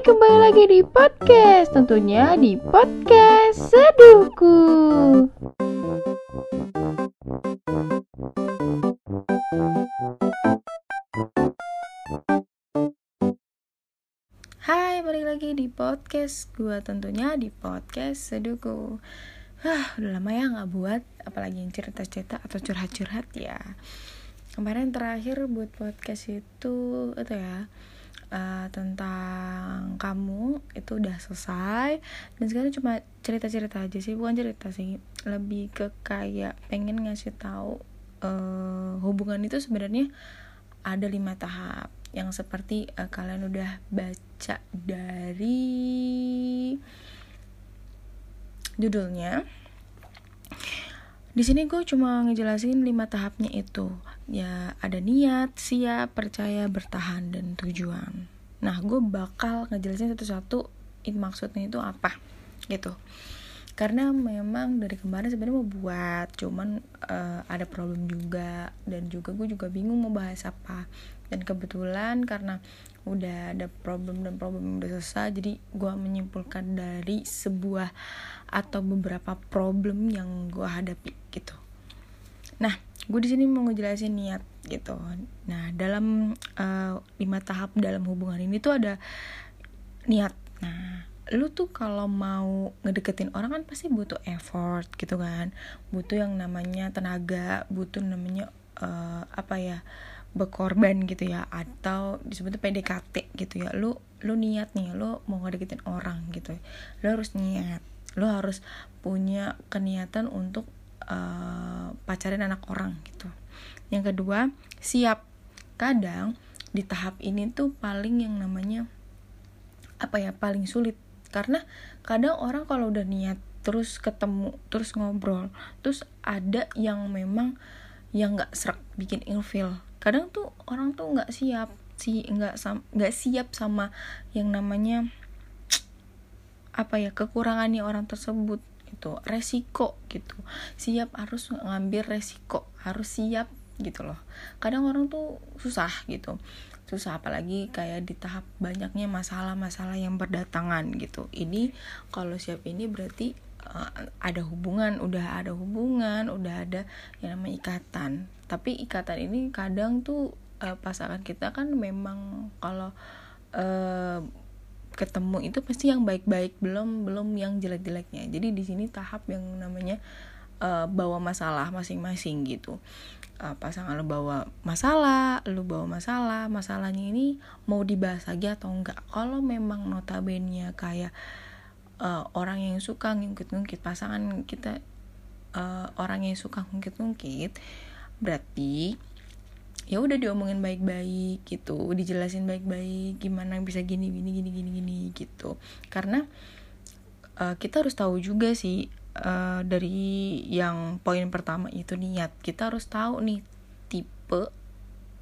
Hai, kembali lagi di podcast, tentunya di podcast Seduhku. Hai, balik lagi di podcast gua, tentunya di podcast Seduhku. Udah lama ya gak buat, apalagi yang cerita-cerita atau curhat-curhat ya. Kemarin terakhir buat podcast itu ya, tentang kamu itu udah selesai, dan sekarang cuma cerita-cerita aja sih, bukan cerita sih, lebih ke kayak pengen ngasih tahu hubungan itu sebenarnya ada 5 tahap yang seperti kalian udah baca dari judulnya. Di sini gue cuma ngejelasin 5 tahapnya itu. Ya, ada niat, siap, percaya, bertahan, dan tujuan. Nah, gue bakal ngejelasin satu-satu maksudnya itu apa gitu. Karena memang dari kemarin sebenarnya mau buat, cuman ada problem juga, dan juga gue juga bingung mau bahas apa. Dan kebetulan karena udah ada problem dan problem udah selesai, jadi gue menyimpulkan dari sebuah atau beberapa problem yang gue hadapi gitu. Nah, gue di sini mau ngejelasin niat gitu. Nah, dalam 5 tahap dalam hubungan ini tuh ada niat. Nah, lu tuh kalau mau ngedeketin orang kan pasti butuh effort gitu kan, butuh yang namanya tenaga, butuh namanya berkorban gitu ya, atau disebutnya PDKT gitu ya. Lu niat nih, lu mau ngedeketin orang gitu, lu harus niat, lu harus punya keniatan untuk pacarin anak orang gitu. Yang kedua, siap. Kadang di tahap ini tuh paling yang namanya paling sulit, karena kadang orang kalau udah niat terus ketemu, terus ngobrol, terus ada yang memang yang nggak serak, bikin ilfil. Kadang tuh orang tuh nggak siap sama yang namanya kekurangannya orang tersebut. Itu resiko gitu, siap, harus ngambil resiko, harus siap gitu loh. Kadang orang tuh susah apalagi kayak di tahap banyaknya masalah-masalah yang berdatangan gitu. Ini kalau siap ini berarti ada hubungan, udah ada yang namanya ikatan. Tapi ikatan ini kadang tuh pasangan kita kan memang kalau ketemu itu pasti yang baik-baik, belum yang jelek-jeleknya. Jadi di sini tahap yang namanya bawa masalah masing-masing gitu. Pasangan lu bawa masalah, masalahnya ini mau dibahas lagi atau enggak. Kalau memang notabene kayak orang yang suka ngungkit-ngungkit, pasangan kita orang yang suka ngungkit-ngungkit, berarti ya udah diomongin baik-baik gitu, dijelasin baik-baik gimana bisa gini gitu. Karena kita harus tahu juga sih, dari yang poin pertama itu niat, kita harus tahu nih tipe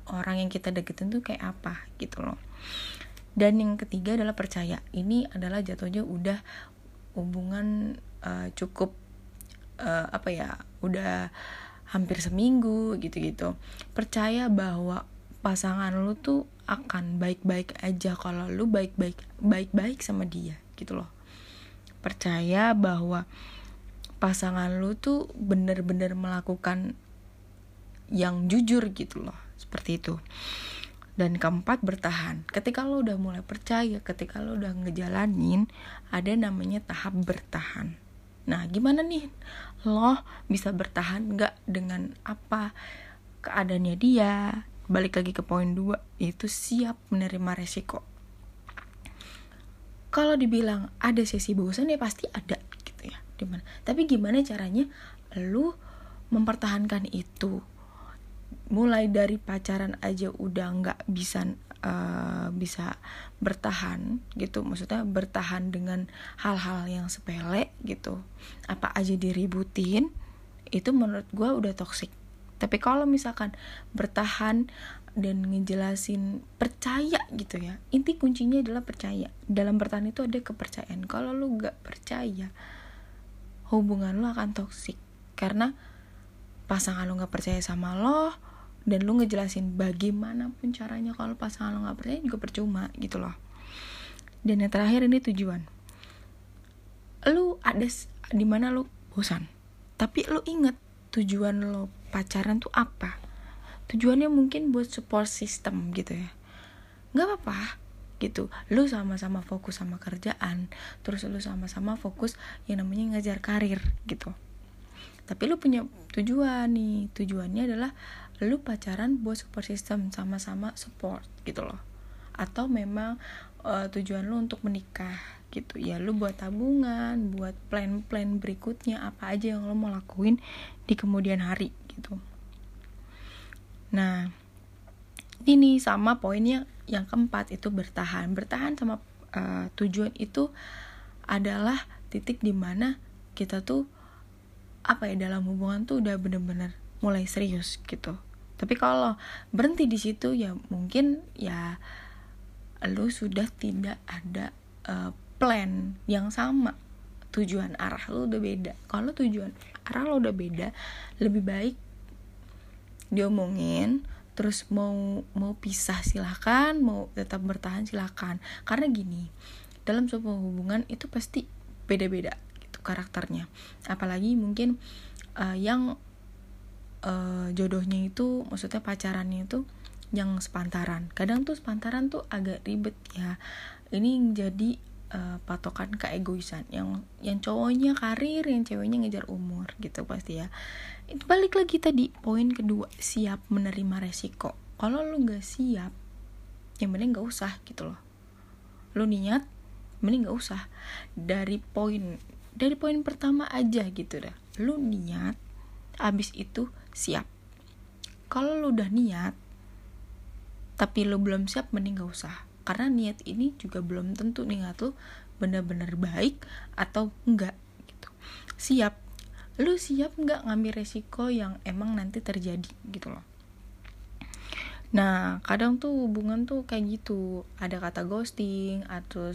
orang yang kita deketin tuh kayak apa gitu loh. Dan yang ketiga adalah percaya. Ini adalah jatuhnya udah hubungan cukup udah hampir seminggu gitu-gitu. Percaya bahwa pasangan lu tuh akan baik-baik aja kalau lu baik-baik sama dia gitu loh. Percaya bahwa pasangan lu tuh bener-bener melakukan yang jujur gitu loh, seperti itu. Dan keempat, bertahan. Ketika lu udah mulai percaya, ketika lu udah ngejalanin, ada namanya tahap bertahan. Nah, gimana nih lo bisa bertahan gak dengan apa keadaannya dia? Balik lagi ke poin 2, yaitu siap menerima resiko. Kalau dibilang ada sesi bosan, ya pasti ada gitu ya. Dimana? Tapi gimana caranya lo mempertahankan itu? Mulai dari pacaran aja udah gak bisa bertahan gitu, maksudnya bertahan dengan hal-hal yang sepele gitu, apa aja diributin, itu menurut gue udah toksik. Tapi kalau misalkan bertahan dan ngejelasin, percaya gitu ya, inti kuncinya adalah percaya. Dalam bertahan itu ada kepercayaan. Kalau lu gak percaya, hubungan lu akan toksik, karena pasangan lu gak percaya sama lo, dan lu ngejelasin bagaimanapun caranya, kalau pasangan lu gak percaya juga percuma gitu loh. Dan yang terakhir ini tujuan. Lu ada di mana lu bosan, tapi lu inget tujuan lu pacaran tuh apa. Tujuannya mungkin buat support system gitu ya, nggak apa-apa gitu. Lu sama-sama fokus sama kerjaan, terus lu sama-sama fokus yang namanya ngajar karir gitu. Tapi lu punya tujuan nih, tujuannya adalah lu pacaran buat support system, sama-sama support gitu loh. Atau memang tujuan lu untuk menikah gitu ya, lu buat tabungan, buat plan-plan berikutnya, apa aja yang lu mau lakuin di kemudian hari gitu. Nah, ini sama poinnya yang keempat, itu bertahan. Bertahan sama tujuan itu adalah titik dimana kita tuh apa ya, dalam hubungan tuh udah bener-bener mulai serius gitu. Tapi kalau berhenti di situ ya mungkin ya lu sudah tidak ada plan yang sama. Tujuan arah lu udah beda. Kalau tujuan arah lu udah beda, lebih baik diomongin. Terus mau pisah silakan, mau tetap bertahan silakan. Karena gini, dalam sebuah hubungan itu pasti beda-beda gitu karakternya. Apalagi mungkin yang jodohnya itu, maksudnya pacarannya itu yang sepantaran. Kadang tuh sepantaran tuh agak ribet ya. Ini jadi patokan keegoisan. Yang cowoknya karir, yang ceweknya ngejar umur gitu pasti ya. Balik lagi tadi poin kedua, siap menerima resiko. Kalau lu nggak siap, yang mending nggak usah gitu loh. Lu niat, mending nggak usah. Dari poin pertama aja gitu dah. Lu niat, abis itu siap. Kalau lu udah niat, tapi lu belum siap, mending nggak usah. Karena niat ini juga belum tentu niat lu benar-benar baik atau enggak gitu. Siap. Lu siap nggak ngambil resiko yang emang nanti terjadi gitu loh. Nah, kadang tuh hubungan tuh kayak gitu, ada kata ghosting, atau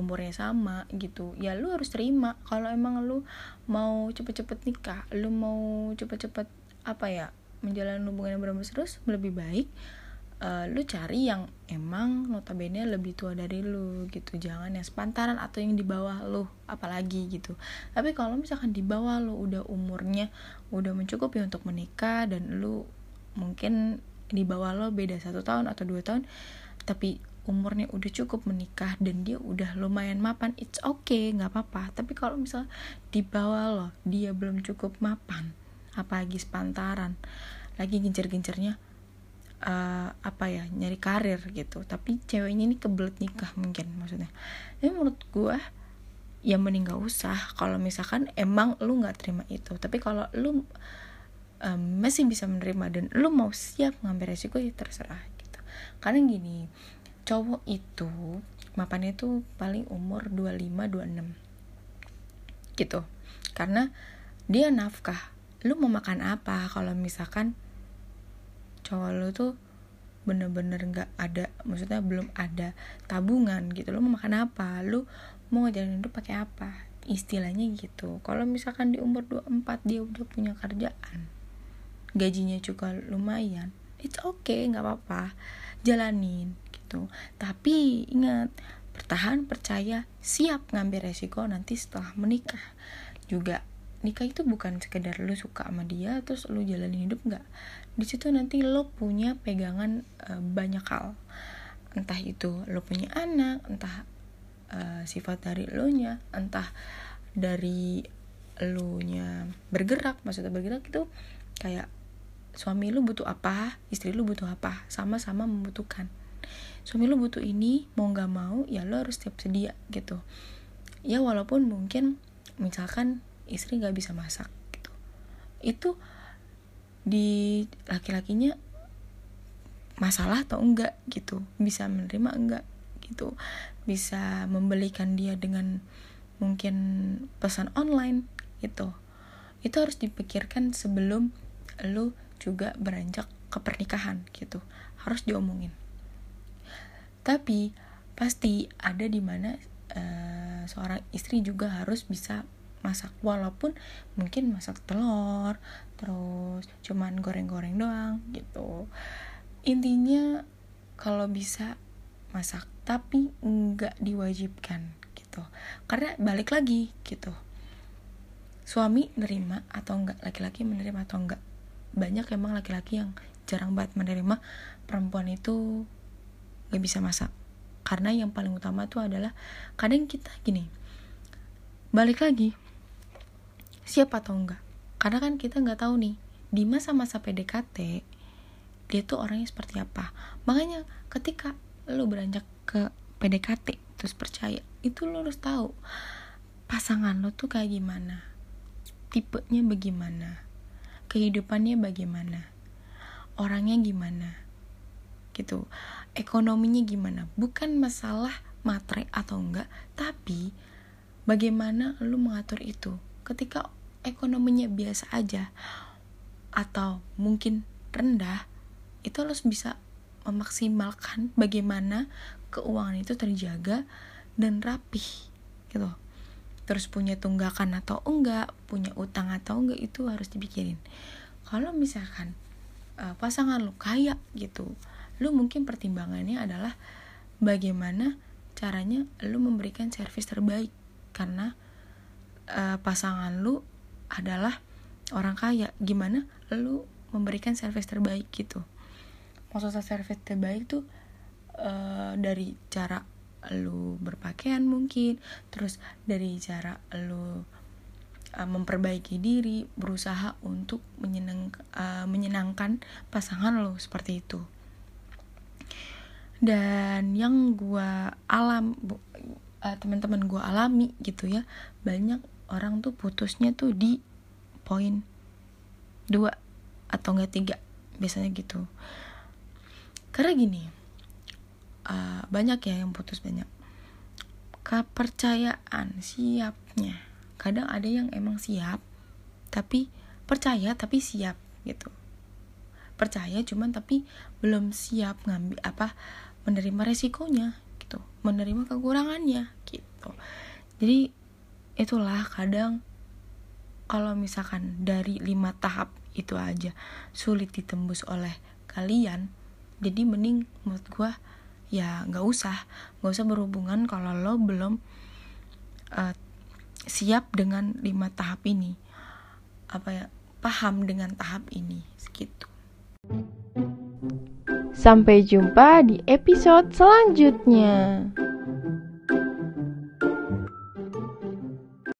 umurnya sama gitu. Ya lu harus terima. Kalau emang lu mau cepet-cepet nikah, lu mau cepet-cepet apa ya, menjalani hubungan yang benar-benar serius, lebih baik lu cari yang emang notabene lebih tua dari lu gitu. Jangan yang sepantaran atau yang di bawah lu apalagi gitu. Tapi kalau misalkan di bawah lu, udah umurnya udah mencukupi untuk menikah, dan lu mungkin di bawah lo beda 1 tahun atau 2 tahun, tapi umurnya udah cukup menikah dan dia udah lumayan mapan, it's okay, nggak apa-apa. Tapi kalau misal di bawah lo dia belum cukup mapan, apalagi sepantaran, lagi gencer-gencernya nyari karir gitu, tapi ceweknya ini kebelet nikah mungkin, maksudnya. Jadi menurut gue ya mending nggak usah. Kalau misalkan emang lu nggak terima itu, tapi kalau lu masih bisa menerima dan lu mau siap ngambil resiko, ya terserah gitu. Karena gini, cowok itu mapannya tuh paling umur 25-26 gitu, karena dia nafkah. Lu mau makan apa kalau misalkan cowok lu tuh bener-bener gak ada, maksudnya belum ada tabungan gitu? Lu mau makan apa? Lu mau ngejalanin hidup pakai apa? Istilahnya gitu. Kalau misalkan di umur 24 dia udah punya kerjaan, gajinya juga lumayan, it's okay, nggak apa-apa, jalanin gitu. Tapi ingat, bertahan, percaya, siap ngambil resiko nanti setelah menikah. Juga nikah itu bukan sekedar lu suka sama dia terus lu jalanin hidup, nggak. Di situ nanti lu punya pegangan banyak hal, entah itu lu punya anak, entah sifat dari elunya, entah dari elunya bergerak. Maksudnya bergerak itu kayak suami lu butuh apa, istri lu butuh apa, sama-sama membutuhkan. Suami lu butuh ini, mau gak mau ya lu harus siap sedia gitu ya. Walaupun mungkin misalkan istri gak bisa masak gitu, itu di laki-lakinya masalah atau enggak gitu, bisa menerima enggak gitu, bisa membelikan dia dengan mungkin pesan online gitu. Itu harus dipikirkan sebelum lu juga beranjak ke pernikahan gitu, harus diomongin. Tapi pasti ada di mana seorang istri juga harus bisa masak, walaupun mungkin masak telur terus cuman goreng-goreng doang gitu. Intinya kalau bisa masak, tapi nggak diwajibkan gitu. Karena balik lagi gitu, suami nerima atau enggak, laki-laki menerima atau enggak. Banyak emang laki-laki yang jarang banget menerima perempuan itu nggak bisa masak. Karena yang paling utama itu adalah kadang kita gini, balik lagi siap atau enggak. Karena kan kita nggak tahu nih di masa-masa PDKT dia tuh orangnya seperti apa. Makanya ketika lo beranjak ke PDKT terus percaya, itu lo harus tahu pasangan lo tuh kayak gimana, tipenya bagaimana, kehidupannya bagaimana, orangnya gimana gitu, ekonominya gimana. Bukan masalah matre atau enggak, tapi bagaimana lo mengatur itu. Ketika ekonominya biasa aja atau mungkin rendah, itu lo bisa memaksimalkan bagaimana keuangan itu terjaga dan rapih gitu. Terus punya tunggakan atau enggak, punya utang atau enggak, itu harus dipikirin. Kalau misalkan pasangan lo kaya gitu, lo mungkin pertimbangannya adalah bagaimana caranya lo memberikan servis terbaik, karena pasangan lo adalah orang kaya. Gimana lo memberikan servis terbaik gitu. Maksudnya servis terbaik tuh dari cara lu berpakaian mungkin, terus dari cara lu memperbaiki diri, berusaha untuk menyenangkan pasangan lu seperti itu. Dan yang teman-teman gua alami gitu ya, banyak orang tuh putusnya tuh di poin 2 atau enggak 3 biasanya gitu. Karena gini, banyak ya yang putus, banyak kepercayaan, siapnya. Kadang ada yang emang siap, tapi percaya tapi siap gitu. Percaya cuman tapi belum siap ngambil menerima resikonya gitu, menerima kekurangannya gitu. Jadi itulah kadang kalau misalkan dari 5 tahap itu aja sulit ditembus oleh kalian, jadi mending menurut gue ya gak usah berhubungan kalau lo belum siap dengan 5 tahap ini, paham dengan tahap ini segitu. Sampai jumpa di episode selanjutnya.